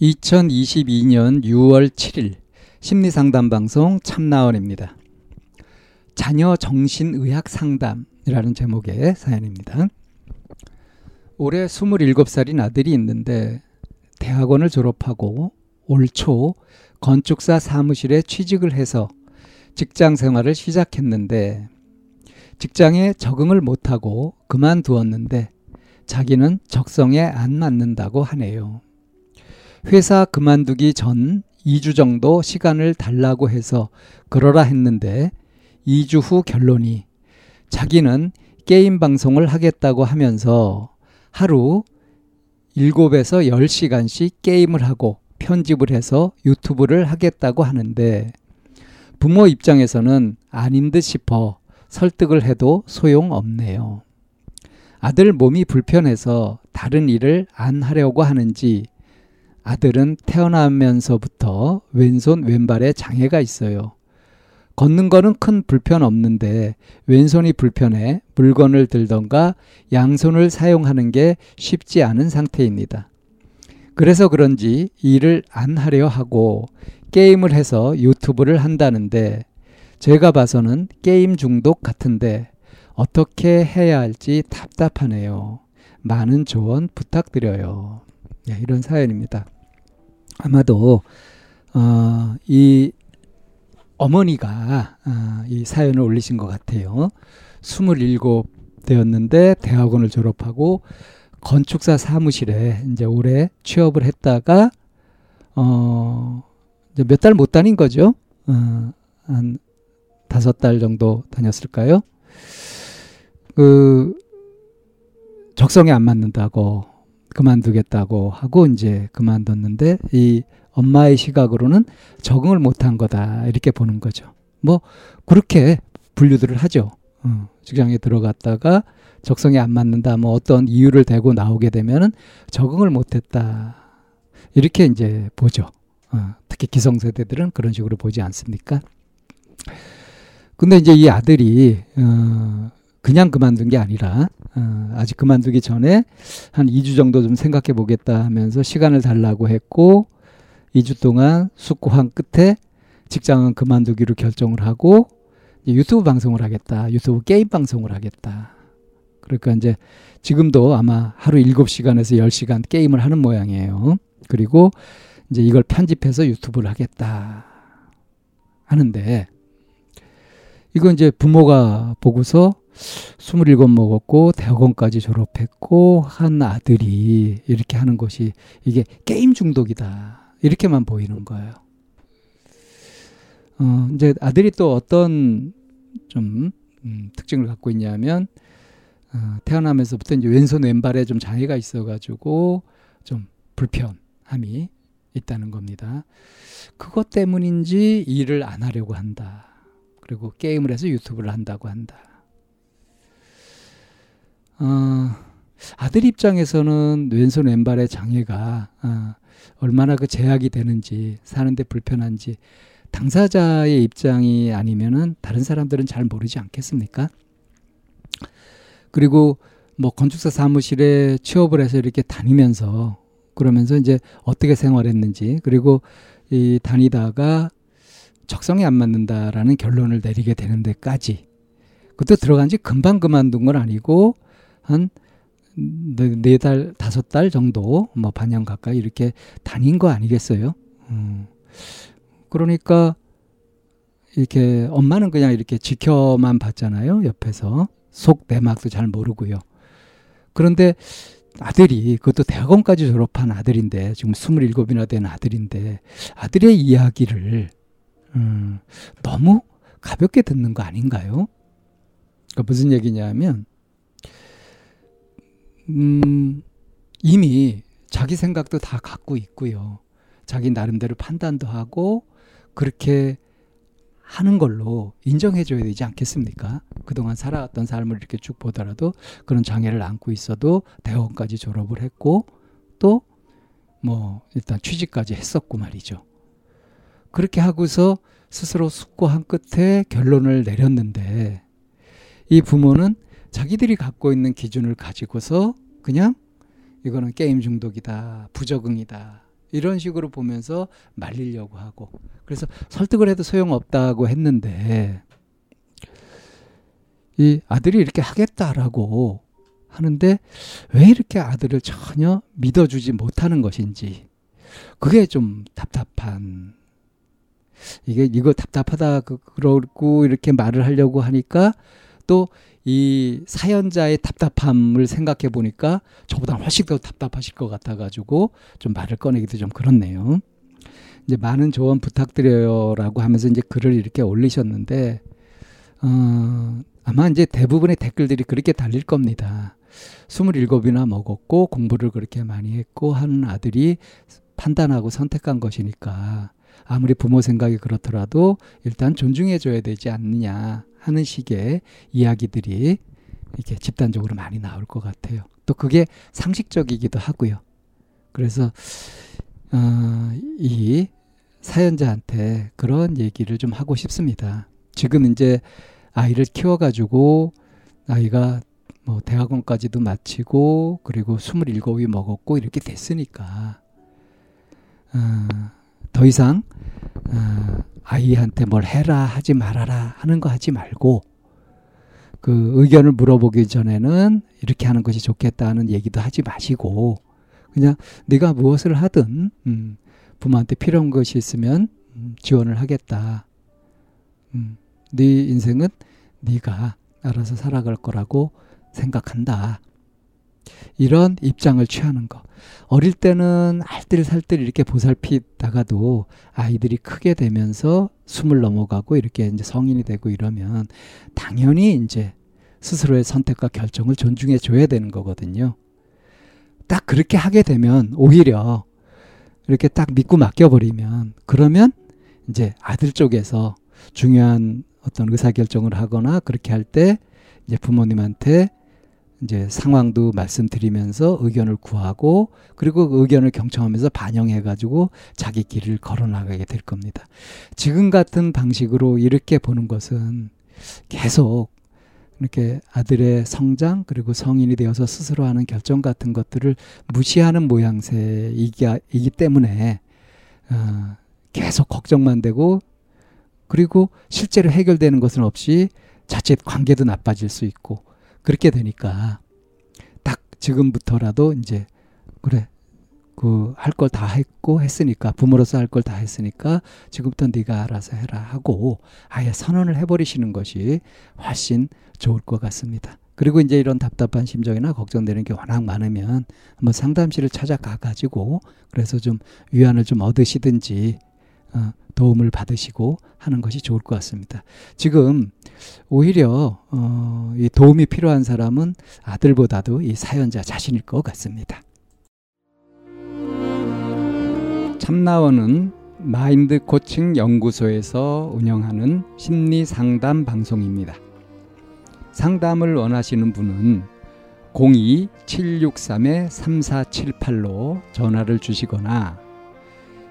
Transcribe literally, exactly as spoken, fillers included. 이천이십이년 유월 칠일 심리상담방송 참나원입니다. 자녀 정신의학 상담이라는 제목의 사연입니다. 올해 스물일곱 살인 아들이 있는데 대학원을 졸업하고 올 초 건축사 사무실에 취직을 해서 직장 생활을 시작했는데 직장에 적응을 못하고 그만두었는데 자기는 적성에 안 맞는다고 하네요. 회사 그만두기 전 이 주 정도 시간을 달라고 해서 그러라 했는데 이 주 후 결론이 자기는 게임 방송을 하겠다고 하면서 하루 일곱에서 열 시간씩 게임을 하고 편집을 해서 유튜브를 하겠다고 하는데 부모 입장에서는 아닌 듯 싶어 설득을 해도 소용없네요. 아들 몸이 불편해서 다른 일을 안 하려고 하는지 아들은 태어나면서부터 왼손 왼발에 장애가 있어요. 걷는 거는 큰 불편 없는데 왼손이 불편해 물건을 들던가 양손을 사용하는 게 쉽지 않은 상태입니다. 그래서 그런지 일을 안 하려 하고 게임을 해서 유튜브를 한다는데 제가 봐서는 게임 중독 같은데 어떻게 해야 할지 답답하네요. 많은 조언 부탁드려요. 네, 이런 사연입니다. 아마도 어, 이 어머니가 어, 이 사연을 올리신 것 같아요. 스물일곱 되었는데 대학원을 졸업하고 건축사 사무실에 이제 올해 취업을 했다가 어, 몇 달 못 다닌 거죠. 어, 한 다섯 달 정도 다녔을까요? 그 적성에 안 맞는다고 그만두겠다고 하고 이제 그만뒀는데 이 엄마의 시각으로는 적응을 못한 거다 이렇게 보는 거죠. 뭐 그렇게 분류들을 하죠. 어, 직장에 들어갔다가 적성에 안 맞는다 뭐 어떤 이유를 대고 나오게 되면은 적응을 못했다 이렇게 이제 보죠. 어, 특히 기성세대들은 그런 식으로 보지 않습니까? 근데 이제 이 아들이 어, 그냥 그만둔 게 아니라 어, 아직 그만두기 전에 한 이 주 정도 좀 생각해 보겠다 하면서 시간을 달라고 했고 이 주 동안 숙고한 끝에 직장은 그만두기로 결정을 하고 유튜브 방송을 하겠다. 유튜브 게임 방송을 하겠다. 그러니까 이제 지금도 아마 하루 일곱 시간에서 열 시간 게임을 하는 모양이에요. 그리고 이제 이걸 편집해서 유튜브를 하겠다 하는데 이거 이제 부모가 보고서 스물일곱 먹었고 대학원까지 졸업했고 한 아들이 이렇게 하는 것이 이게 게임 중독이다 이렇게만 보이는 거예요. 어, 이제 아들이 또 어떤 좀 음, 특징을 갖고 있냐면 어, 태어나면서부터 이제 왼손 왼발에 좀 장애가 있어가지고 좀 불편함이 있다는 겁니다. 그것 때문인지 일을 안 하려고 한다. 그리고 게임을 해서 유튜브를 한다고 한다. 어, 아들 입장에서는 왼손 왼발의 장애가 어, 얼마나 그 제약이 되는지 사는데 불편한지 당사자의 입장이 아니면은 다른 사람들은 잘 모르지 않겠습니까? 그리고 뭐 건축사 사무실에 취업을 해서 이렇게 다니면서 그러면서 이제 어떻게 생활했는지 그리고 이 다니다가 적성에 안 맞는다라는 결론을 내리게 되는 데까지 그것도 들어간 지 금방 그만둔 건 아니고 한 네 달, 다섯 달 정도 뭐 반년 가까이 이렇게 다닌 거 아니겠어요? 음. 그러니까 이렇게 엄마는 그냥 이렇게 지켜만 봤잖아요. 옆에서 속 내막도 잘 모르고요. 그런데 아들이 그것도 대학원까지 졸업한 아들인데 지금 스물일곱이나 된 아들인데 아들의 이야기를 음, 너무 가볍게 듣는 거 아닌가요? 그러니까 무슨 얘기냐면 음, 이미 자기 생각도 다 갖고 있고요. 자기 나름대로 판단도 하고 그렇게 하는 걸로 인정해줘야 되지 않겠습니까? 그동안 살아왔던 삶을 이렇게 쭉 보더라도 그런 장애를 안고 있어도 대원까지 졸업을 했고 또 뭐 일단 취직까지 했었고 말이죠. 그렇게 하고서 스스로 숙고한 끝에 결론을 내렸는데 이 부모는 자기들이 갖고 있는 기준을 가지고서 그냥 이거는 게임 중독이다, 부적응이다 이런 식으로 보면서 말리려고 하고 그래서 설득을 해도 소용없다고 했는데 이 아들이 이렇게 하겠다라고 하는데 왜 이렇게 아들을 전혀 믿어주지 못하는 것인지 그게 좀 답답한 이게 이거 답답하다 그러고 이렇게 말을 하려고 하니까 또 이 사연자의 답답함을 생각해 보니까 저보다 훨씬 더 답답하실 것 같아가지고 좀 말을 꺼내기도 좀 그렇네요. 이제 많은 조언 부탁드려요라고 하면서 이제 글을 이렇게 올리셨는데 어, 아마 이제 대부분의 댓글들이 그렇게 달릴 겁니다. 스물일곱이나 먹었고 공부를 그렇게 많이 했고 하는 아들이 판단하고 선택한 것이니까 아무리 부모 생각이 그렇더라도 일단 존중해줘야 되지 않느냐 하는 식의 이야기들이 이렇게 집단적으로 많이 나올 것 같아요. 또 그게 상식적이기도 하고요. 그래서 어, 이 사연자한테 그런 얘기를 좀 하고 싶습니다. 지금 이제 아이를 키워가지고 아이가 뭐 대학원까지도 마치고 그리고 스물일곱이 먹었고 이렇게 됐으니까 어, 더 이상 어, 아이한테 뭘 해라 하지 말아라 하는 거 하지 말고 그 의견을 물어보기 전에는 이렇게 하는 것이 좋겠다는 얘기도 하지 마시고 그냥 네가 무엇을 하든 음, 부모한테 필요한 것이 있으면 음, 지원을 하겠다. 음, 네 인생은 네가 알아서 살아갈 거라고 생각한다. 이런 입장을 취하는 거. 어릴 때는 알뜰살뜰 이렇게 보살피다가도 아이들이 크게 되면서 스물 넘어가고 이렇게 이제 성인이 되고 이러면 당연히 이제 스스로의 선택과 결정을 존중해 줘야 되는 거거든요. 딱 그렇게 하게 되면 오히려 이렇게 딱 믿고 맡겨버리면 그러면 이제 아들 쪽에서 중요한 어떤 의사결정을 하거나 그렇게 할 때 이제 부모님한테 이제 상황도 말씀드리면서 의견을 구하고 그리고 그 의견을 경청하면서 반영해가지고 자기 길을 걸어나가게 될 겁니다. 지금 같은 방식으로 이렇게 보는 것은 계속 이렇게 아들의 성장 그리고 성인이 되어서 스스로 하는 결정 같은 것들을 무시하는 모양새이기 때문에 어, 계속 걱정만 되고 그리고 실제로 해결되는 것은 없이 자칫 관계도 나빠질 수 있고 그렇게 되니까 딱 지금부터라도 이제 그래 그 할 걸 다 했고 했으니까 부모로서 할 걸 다 했으니까 지금부터 네가 알아서 해라 하고 아예 선언을 해버리시는 것이 훨씬 좋을 것 같습니다. 그리고 이제 이런 답답한 심정이나 걱정되는 게 워낙 많으면 한번 상담실을 찾아가 가지고 그래서 좀 위안을 좀 얻으시든지 어, 도움을 받으시고 하는 것이 좋을 것 같습니다. 지금 오히려 어, 이 도움이 필요한 사람은 아들보다도 이 사연자 자신일 것 같습니다. 참나원은 마인드 코칭 연구소에서 운영하는 심리 상담 방송입니다. 상담을 원하시는 분은 공이 칠육삼 삼사칠팔로 전화를 주시거나